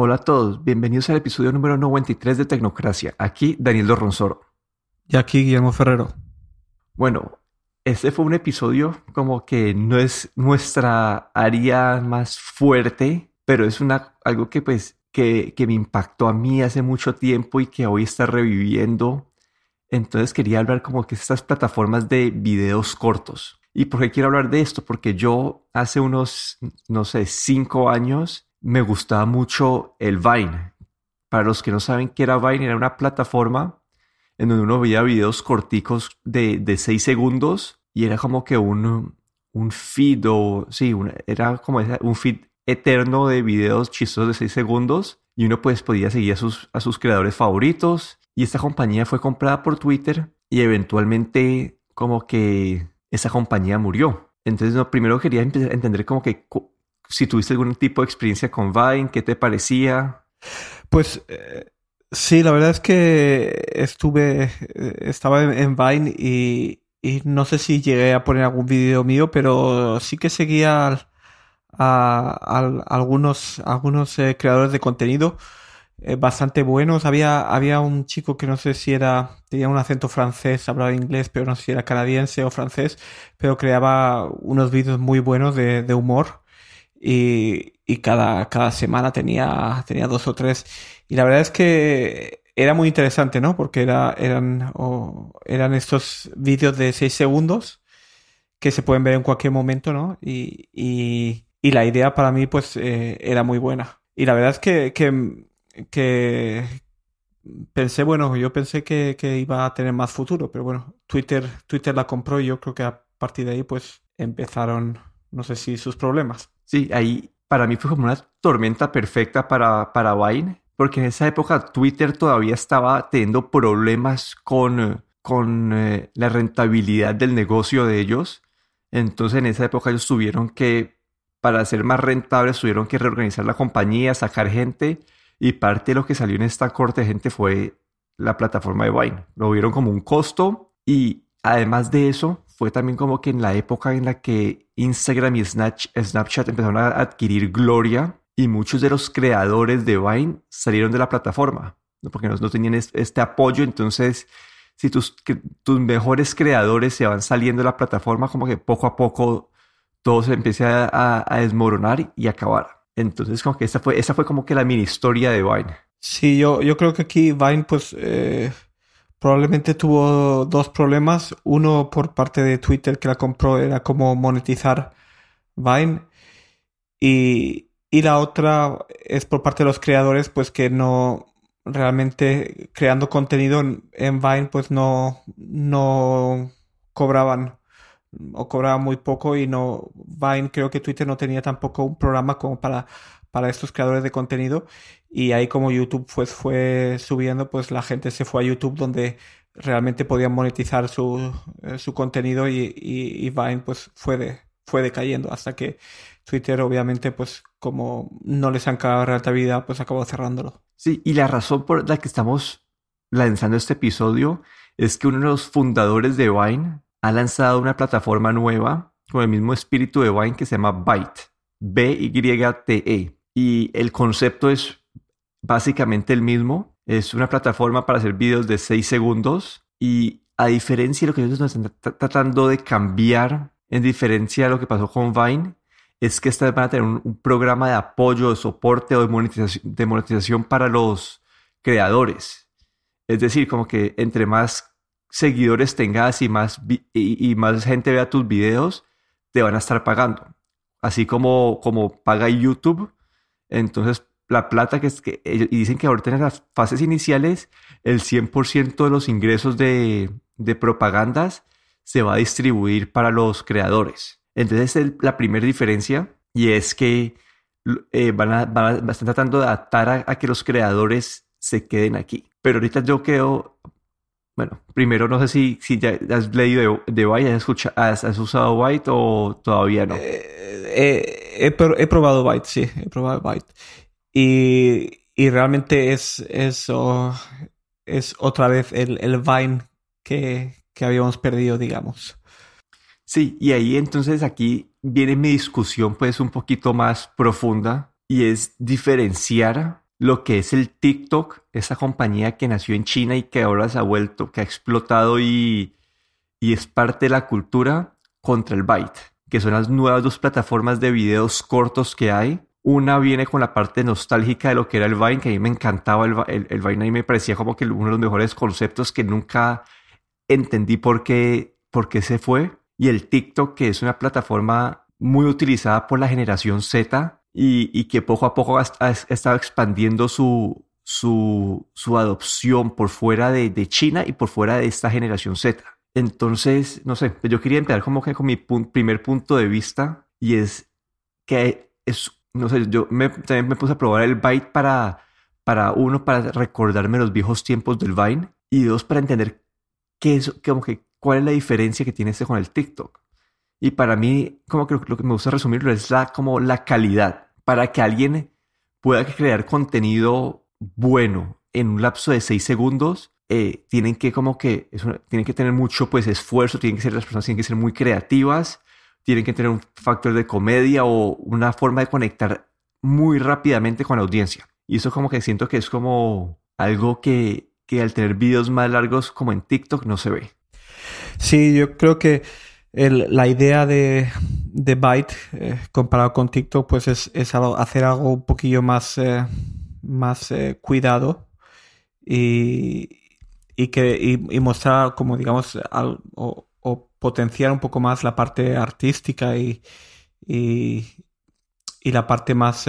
Hola a todos, bienvenidos al episodio número 93 de Tecnocracia. Aquí Daniel Dorronsoro. Y aquí Guillermo Ferrero. Bueno, este fue un episodio como que no es nuestra área más fuerte, pero es algo que que me impactó a mí hace mucho tiempo y que hoy está reviviendo. Entonces quería hablar como que estas plataformas de videos cortos. ¿Y por qué quiero hablar de esto? Porque yo hace unos, 5 años... me gustaba mucho el Vine. Para los que no saben qué era Vine, era una plataforma en donde uno veía videos corticos de 6 segundos y era como que un feed o... sí, era como un feed eterno de videos chistosos de 6 segundos y uno pues podía seguir a sus creadores favoritos. Y esta compañía fue comprada por Twitter y eventualmente como que esa compañía murió. Entonces primero quería empezar a entender como que... si tuviste algún tipo de experiencia con Vine, ¿qué te parecía? Pues sí, la verdad es que estaba en Vine y no sé si llegué a poner algún video mío, pero sí que seguía a algunos creadores de contenido bastante buenos. Había un chico que no sé si tenía un acento francés, hablaba inglés, pero no sé si era canadiense o francés, pero creaba unos vídeos muy buenos de humor. Y cada semana tenía 2 o 3. Y la verdad es que era muy interesante, ¿no? Porque eran estos vídeos de 6 segundos que se pueden ver en cualquier momento, ¿no? Y la idea para mí, pues, era muy buena. Y la verdad es que pensé, bueno, yo pensé que iba a tener más futuro. Pero bueno, Twitter la compró y yo creo que a partir de ahí, pues, empezaron, no sé si sus problemas. Sí, ahí para mí fue como una tormenta perfecta para Vine, porque en esa época Twitter todavía estaba teniendo problemas con la rentabilidad del negocio de ellos. Entonces en esa época ellos tuvieron que, para ser más rentables, tuvieron que reorganizar la compañía, sacar gente, y parte de lo que salió en esta corte de gente fue la plataforma de Vine. Lo vieron como un costo y además de eso... fue también como que en la época en la que Instagram y Snapchat empezaron a adquirir gloria y muchos de los creadores de Vine salieron de la plataforma, ¿no? Porque no tenían este apoyo. Entonces, si tus mejores creadores se van saliendo de la plataforma, como que poco a poco todo se empieza a desmoronar y acabar. Entonces, como que esa fue como que la mini historia de Vine. Sí, yo creo que aquí Vine, pues... probablemente tuvo 2 problemas. Uno por parte de Twitter, que la compró, era cómo monetizar Vine. Y la otra es por parte de los creadores, pues que no realmente creando contenido en Vine, pues no cobraban o cobraban muy poco. Y no, Vine, creo que Twitter no tenía tampoco un programa como para estos creadores de contenido, y ahí como YouTube pues fue subiendo, pues la gente se fue a YouTube, donde realmente podían monetizar su contenido, y Vine pues fue decayendo hasta que Twitter, obviamente, pues como no les han cagado rentabilidad, pues acabó cerrándolo. Sí, y la razón por la que estamos lanzando este episodio es que uno de los fundadores de Vine ha lanzado una plataforma nueva con el mismo espíritu de Vine, que se llama Byte, Byte. Y el concepto es básicamente el mismo. Es una plataforma para hacer videos de 6 segundos. Y a diferencia de lo que ellos nos están tratando de cambiar, en diferencia de lo que pasó con Vine, es que estas van a tener un programa de apoyo, de soporte o de monetización para los creadores. Es decir, como que entre más seguidores tengas y más gente vea tus videos, te van a estar pagando. Así como paga YouTube. Entonces, la plata y dicen que ahorita en las fases iniciales, el 100% de los ingresos de propagandas se va a distribuir para los creadores. Entonces, la primera diferencia, y es que están tratando de adaptar a que los creadores se queden aquí. Pero ahorita yo creo, bueno, primero no sé si ya has leído de Byte, has usado Byte o todavía no. He probado Byte, sí, he probado Byte. Y realmente es otra vez el Vine que habíamos perdido, digamos. Sí, y ahí entonces aquí viene mi discusión pues un poquito más profunda, y es diferenciar lo que es el TikTok, esa compañía que nació en China y que ahora se ha vuelto, que ha explotado y es parte de la cultura, contra el Byte, que son las nuevas dos plataformas de videos cortos que hay. Una viene con la parte nostálgica de lo que era el Vine, que a mí me encantaba el Vine, a mí me parecía como que uno de los mejores conceptos que nunca entendí por qué se fue. Y el TikTok, que es una plataforma muy utilizada por la generación Z y que poco a poco ha estado expandiendo su adopción por fuera de China y por fuera de esta generación Z. Entonces, no sé, yo quería empezar como que con mi primer punto de vista, y es que es, no sé, también me puse a probar el Byte para recordarme los viejos tiempos del Vine, y dos, para entender qué es, como que, cuál es la diferencia que tiene este con el TikTok. Y para mí, como que lo que me gusta resumirlo es la calidad, para que alguien pueda crear contenido bueno en un lapso de 6 segundos. Tienen que tener mucho pues esfuerzo, las personas tienen que ser muy creativas, tienen que tener un factor de comedia o una forma de conectar muy rápidamente con la audiencia. Y eso como que siento que es como algo que al tener videos más largos como en TikTok no se ve. Sí, yo creo que la idea de Byte comparado con TikTok pues es hacer algo un poquillo más cuidado y mostrar como digamos o potenciar un poco más la parte artística y la parte más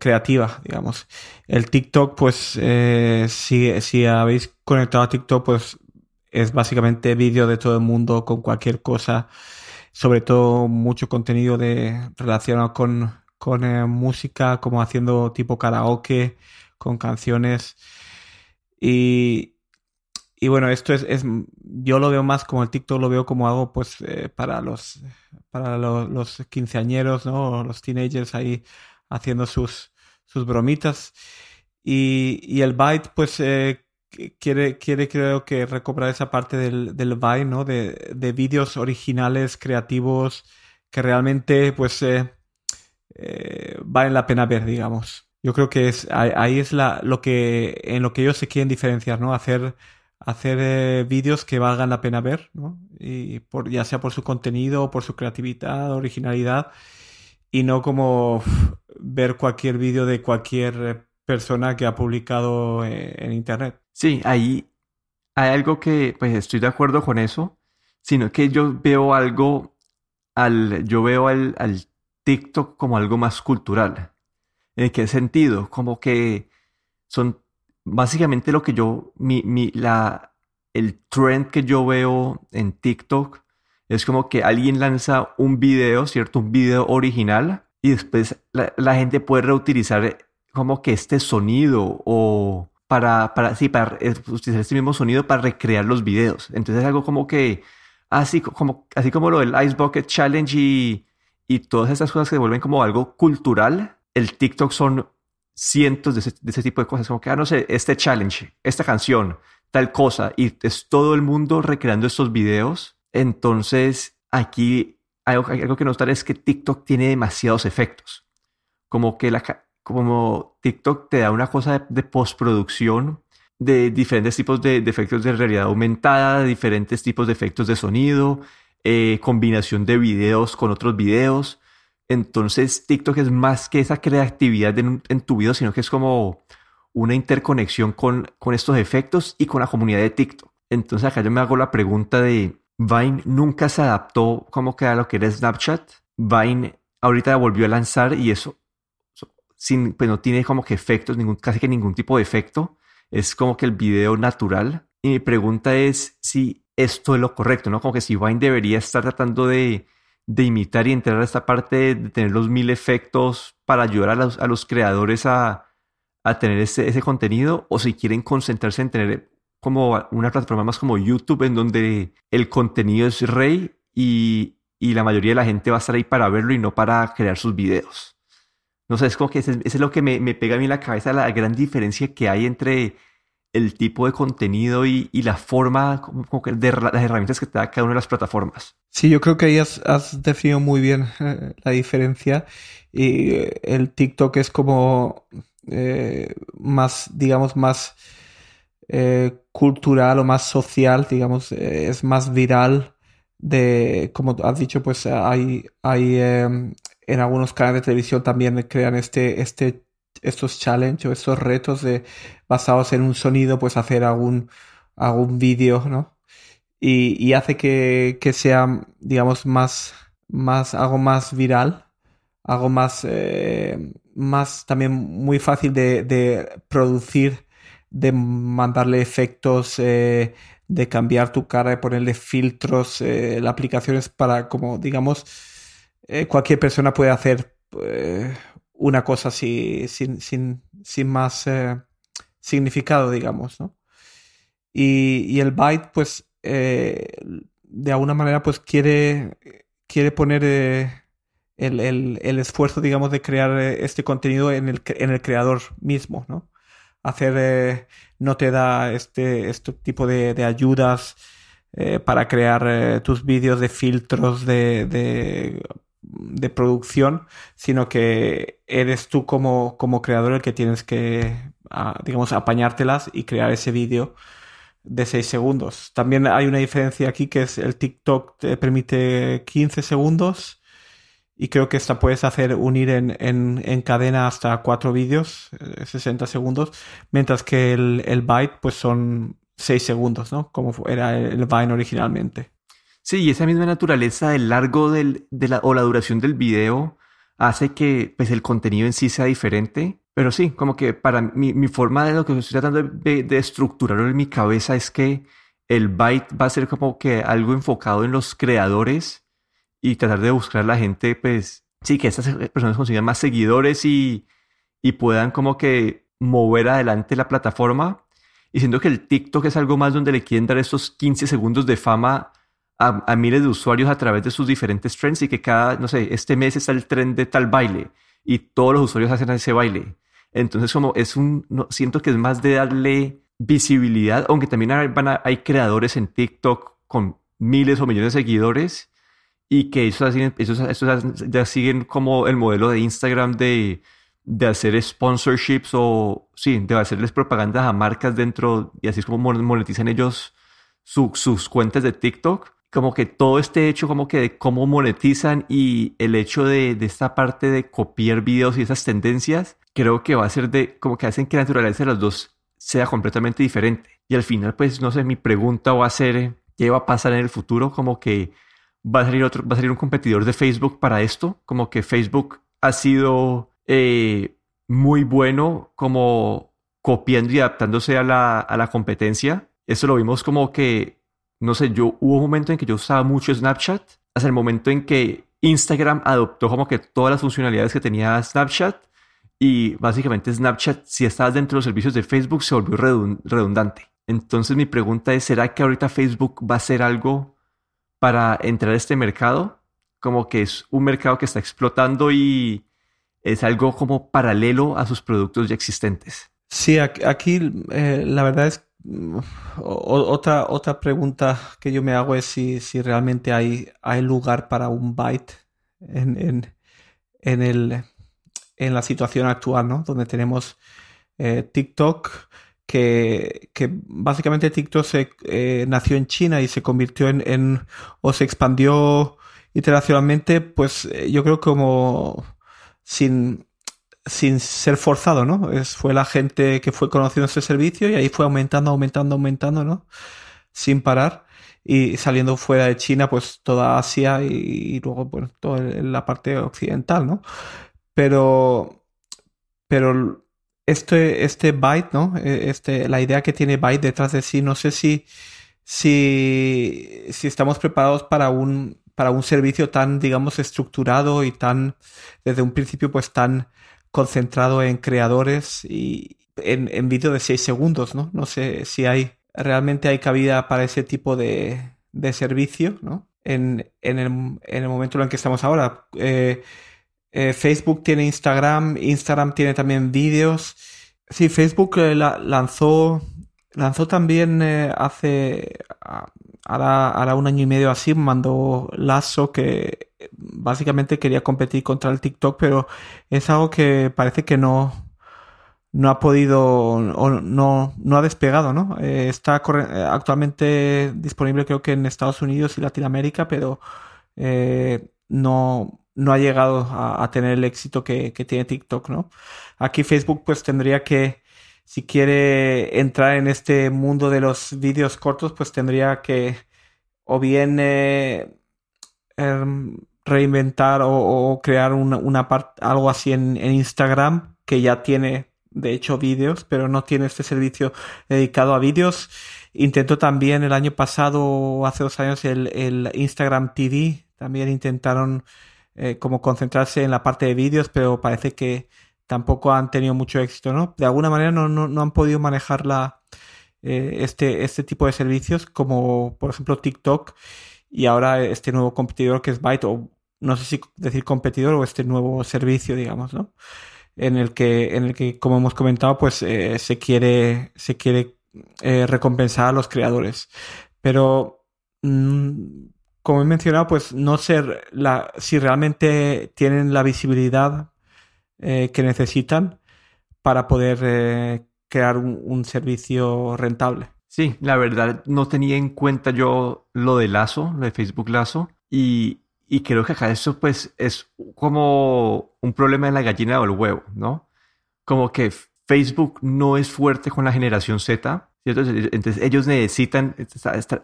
creativa, digamos. El TikTok pues si habéis conectado a TikTok pues es básicamente vídeo de todo el mundo con cualquier cosa, sobre todo mucho contenido relacionado con música, como haciendo tipo karaoke con canciones. Y bueno, esto es yo lo veo más como el TikTok, lo veo como algo pues para los quinceañeros, ¿no? Los teenagers ahí haciendo sus bromitas. Y el Byte pues quiere creo que recobrar esa parte del Vine, ¿no? De vídeos originales, creativos, que realmente pues valen la pena ver, digamos. Yo creo que ahí es lo que ellos se quieren diferenciar, ¿no? Hacer vídeos que valgan la pena ver, ¿no? Y ya sea por su contenido, por su creatividad, originalidad, y no como ver cualquier vídeo de cualquier persona que ha publicado en internet. Sí, ahí hay algo que pues estoy de acuerdo con eso, sino que yo veo al TikTok como algo más cultural. ¿En qué sentido? Como que son básicamente lo que yo, el trend que yo veo en TikTok es como que alguien lanza un video, ¿cierto? Un video original, y después la gente puede reutilizar como que este sonido o para utilizar este mismo sonido para recrear los videos. Entonces es algo como que, así como lo del Ice Bucket Challenge y todas esas cosas que se vuelven como algo cultural. El TikTok son cientos de ese tipo de cosas, como que, no sé, este challenge, esta canción, tal cosa, y es todo el mundo recreando estos videos. Entonces, aquí hay algo que notar, es que TikTok tiene demasiados efectos. Como TikTok te da una cosa de postproducción, de diferentes tipos de efectos de realidad aumentada, diferentes tipos de efectos de sonido, combinación de videos con otros videos. Entonces TikTok es más que esa creatividad en tu video, sino que es como una interconexión con estos efectos y con la comunidad de TikTok. Entonces acá yo me hago la pregunta de, Vine nunca se adaptó como que a lo que era Snapchat. Vine ahorita volvió a lanzar y eso pues no tiene como que efectos, casi que ningún tipo de efecto. Es como que el video natural. Y mi pregunta es si esto es lo correcto, ¿no? Como que si Vine debería estar tratando de imitar y entrar a esta parte de tener los 1000 efectos para ayudar a los creadores a tener ese contenido, o si quieren concentrarse en tener como una plataforma más como YouTube, en donde el contenido es rey y la mayoría de la gente va a estar ahí para verlo y no para crear sus videos. No sé, es como que eso es lo que me pega a mí en la cabeza, la gran diferencia que hay entre el tipo de contenido y la forma como que de las herramientas que te da cada una de las plataformas. Sí, yo creo que ahí has definido muy bien la diferencia. Y el TikTok es como más, digamos, más cultural o más social, digamos, es más viral. De, como has dicho, pues hay en algunos canales de televisión también crean estos challenges o estos retos basados en un sonido, pues hacer algún vídeo, ¿no? Y hace que sea, digamos, más algo más viral, algo más también muy fácil de producir, de mandarle efectos, de cambiar tu cara, de ponerle filtros, las aplicaciones para, como digamos, cualquier persona puede hacer una cosa así sin más significado, digamos, ¿no? Y el Byte, pues, de alguna manera, pues quiere poner el esfuerzo, digamos, de crear este contenido en el creador mismo, ¿no? Hacer no te da este tipo de ayudas para crear tus vídeos, de filtros, de producción, sino que eres tú como creador el que tienes que, digamos, apañártelas y crear ese vídeo de 6 segundos. También hay una diferencia aquí, que es el TikTok te permite 15 segundos. Y creo que esta puedes hacer unir en cadena hasta 4 vídeos, 60 segundos, mientras que el Byte pues son 6 segundos, ¿no? Como era el Vine originalmente. Sí, y esa misma naturaleza del largo o la duración del video hace que pues, el contenido en sí sea diferente. Pero sí, como que para mi forma de lo que estoy tratando de estructurar en mi cabeza es que el Byte va a ser como que algo enfocado en los creadores y tratar de buscar a la gente, pues, sí, que estas personas consigan más seguidores y puedan como que mover adelante la plataforma. Y siento que el TikTok es algo más donde le quieren dar estos 15 segundos de fama a miles de usuarios a través de sus diferentes trends y que cada, no sé, este mes está el trend de tal baile y todos los usuarios hacen ese baile. Entonces, como es siento que es más de darle visibilidad, aunque también hay creadores en TikTok con miles o millones de seguidores. Y que ellos ya siguen como el modelo de Instagram de hacer sponsorships o, sí, de hacerles propagandas a marcas dentro y así es como monetizan ellos sus cuentas de TikTok. Como que todo este hecho como que de cómo monetizan y el hecho de esta parte de copiar videos y esas tendencias, creo que va a ser como que hacen que la naturaleza de los dos sea completamente diferente. Y al final, pues, no sé, mi pregunta va a ser, ¿qué va a pasar en el futuro? Como que va a salir un competidor de Facebook para esto, como que Facebook ha sido muy bueno como copiando y adaptándose a la competencia. Eso lo vimos como que, no sé, hubo un momento en que yo usaba mucho Snapchat, hasta el momento en que Instagram adoptó como que todas las funcionalidades que tenía Snapchat y básicamente Snapchat, si estabas dentro de los servicios de Facebook, se volvió redundante. Entonces mi pregunta es, ¿será que ahorita Facebook va a hacer algo para entrar a este mercado? Como que es un mercado que está explotando y es algo como paralelo a sus productos ya existentes. Sí, aquí la verdad es otra pregunta que yo me hago es si realmente hay lugar para un Byte en la situación actual, ¿no? Donde tenemos TikTok, que básicamente TikTok nació en China y se convirtió o se expandió internacionalmente, pues yo creo como sin ser forzado, ¿no? Fue la gente que fue conociendo este servicio y ahí fue aumentando, ¿no? Sin parar. Y saliendo fuera de China, pues toda Asia y luego, bueno, toda la parte occidental, ¿no? Pero este Byte, ¿no? La idea que tiene Byte detrás de sí, no sé si estamos preparados para un servicio tan, digamos, estructurado y tan, desde un principio, pues tan concentrado en creadores y en vídeo de 6 segundos, ¿no? No sé si realmente hay cabida para ese tipo de servicio, ¿no? En el momento en el que estamos ahora. Facebook tiene Instagram tiene también vídeos. Sí, Facebook lanzó también hará 1 año y medio así, mandó Lasso, que básicamente quería competir contra el TikTok, pero es algo que parece que no, no ha podido o no ha despegado, ¿no? Está actualmente disponible creo que en Estados Unidos y Latinoamérica, pero no ha llegado a tener el éxito que tiene TikTok, ¿no? Aquí Facebook pues tendría que, si quiere entrar en este mundo de los vídeos cortos, pues tendría que o bien reinventar o crear una parte, algo así en Instagram, que ya tiene de hecho vídeos, pero no tiene este servicio dedicado a vídeos. Intentó también el año pasado, hace 2 años, el Instagram TV. También intentaron como concentrarse en la parte de vídeos, pero parece que tampoco han tenido mucho éxito, ¿no? De alguna manera no han podido manejar este tipo de servicios, como por ejemplo TikTok, y ahora este nuevo competidor que es Byte, o no sé si decir competidor o este nuevo servicio, digamos, ¿no? En el que como hemos comentado, pues se quiere recompensar a los creadores. Pero como he mencionado, pues no sé si realmente tienen la visibilidad que necesitan para poder crear un servicio rentable. Sí, la verdad no tenía en cuenta yo lo de Lasso, lo de Facebook Lasso, y creo que acá eso pues es como un problema de la gallina o el huevo, ¿no? Como que Facebook no es fuerte con la generación Z, ¿cierto? Entonces ellos necesitan,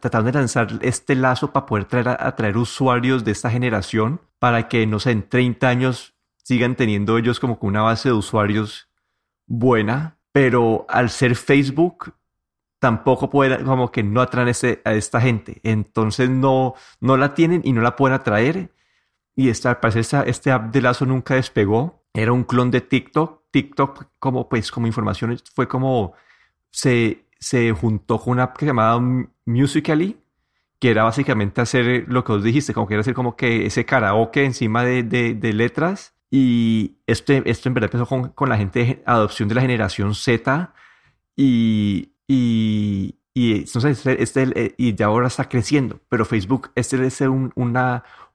tratan de lanzar este Lasso para poder atraer usuarios de esta generación para que, no sé, en 30 años sigan teniendo ellos como que una base de usuarios buena, pero al ser Facebook tampoco pueden, como que no atraen a esta gente. Entonces no la tienen y no la pueden atraer. Y al parecer este app de Lasso nunca despegó. Era un clon de TikTok. TikTok, como información, fue como se juntó con una app que se llamaba Musical.ly, que era básicamente hacer lo que vos dijiste, como que era hacer como que ese karaoke encima de letras. Y esto en verdad empezó con la gente de adopción de la generación Z. Y ya ahora está creciendo, pero Facebook es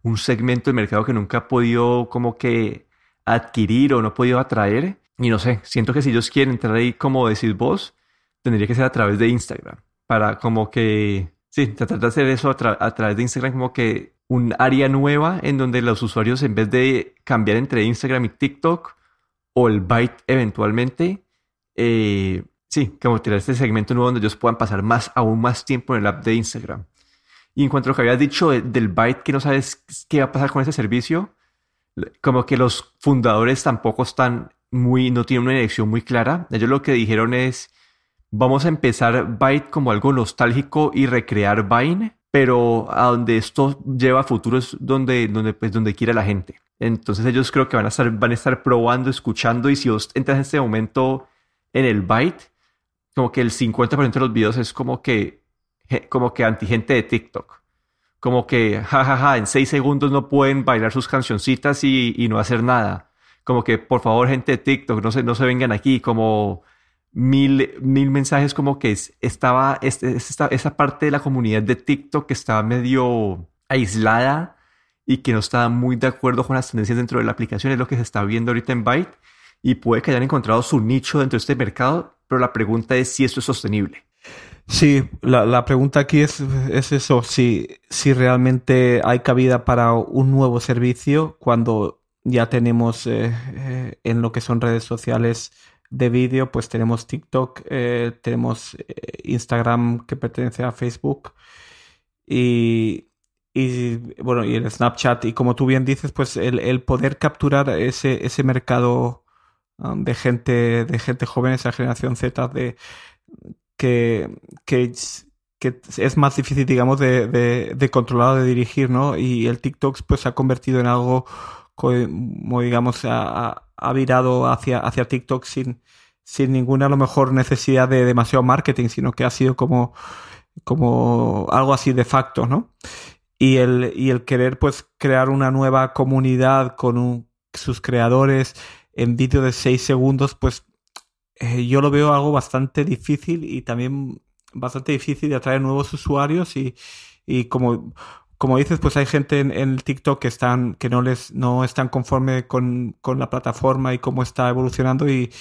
un segmento de mercado que nunca ha podido como que adquirir o no ha podido atraer, y no sé, siento que si ellos quieren entrar ahí, como decís vos, tendría que ser a través de Instagram, para como que, sí, tratar de hacer eso a través de Instagram, como que un área nueva en donde los usuarios, en vez de cambiar entre Instagram y TikTok o el Byte eventualmente, sí, como tirar este segmento nuevo donde ellos puedan pasar aún más tiempo en el app de Instagram. Y en cuanto a lo que habías dicho del Byte, que no sabes qué va a pasar con ese servicio, como que los fundadores tampoco no tienen una dirección muy clara. Ellos lo que dijeron es, vamos a empezar Byte como algo nostálgico y recrear Vine, pero a donde esto lleva a futuro es donde quiera la gente. Entonces ellos creo que van a estar probando, escuchando, y si vos entras en este momento en el Byte, como que el 50% de los videos es como que antigente de TikTok. Como que, jajaja, en 6 segundos no pueden bailar sus cancioncitas y no hacer nada. Como que, por favor, gente de TikTok, no se vengan aquí. Como mil mensajes como que esa parte de la comunidad de TikTok que estaba medio aislada y que no estaba muy de acuerdo con las tendencias dentro de la aplicación. Es lo que se está viendo ahorita en Byte. Y puede que hayan encontrado su nicho dentro de este mercado, pero la pregunta es si esto es sostenible. Sí, la pregunta aquí es eso, si realmente hay cabida para un nuevo servicio cuando ya tenemos en lo que son redes sociales de vídeo, pues tenemos TikTok, tenemos Instagram, que pertenece a Facebook, y bueno, y el Snapchat, y como tú bien dices, pues el poder capturar ese mercado de gente joven, esa generación Z que es más difícil, digamos, de controlar o de dirigir, ¿no? Y el TikTok pues se ha convertido en algo como, digamos, ha virado hacia TikTok sin ninguna, a lo mejor, necesidad de demasiado marketing, sino que ha sido como algo así de facto, ¿no? Y el querer pues crear una nueva comunidad con sus creadores en vídeo de 6 segundos, pues yo lo veo algo bastante difícil, y también bastante difícil de atraer nuevos usuarios, y como como dices, pues hay gente en TikTok que no están conforme con la plataforma y cómo está evolucionando y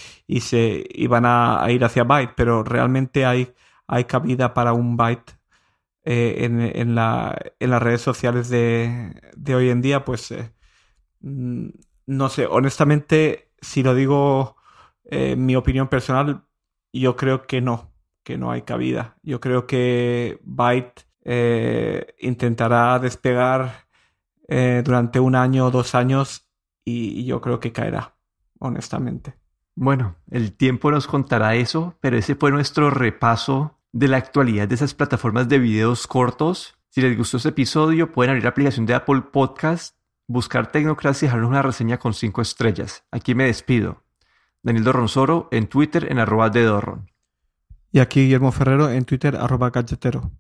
van a ir hacia Byte, pero realmente hay cabida para un Byte en las redes sociales de hoy en día. Pues no sé, honestamente, si lo digo mi opinión personal, yo creo que no hay cabida. Yo creo que Byte intentará despegar durante 1 año o 2 años y yo creo que caerá, honestamente. Bueno, el tiempo nos contará eso, pero ese fue nuestro repaso de la actualidad de esas plataformas de videos cortos. Si les gustó este episodio, pueden abrir la aplicación de Apple Podcast, buscar Tecnocracia y dejarnos una reseña con 5 estrellas. Aquí me despido. Daniel Dorronsoro en Twitter en @dedorron. Y aquí Guillermo Ferrero en Twitter @gadgetero.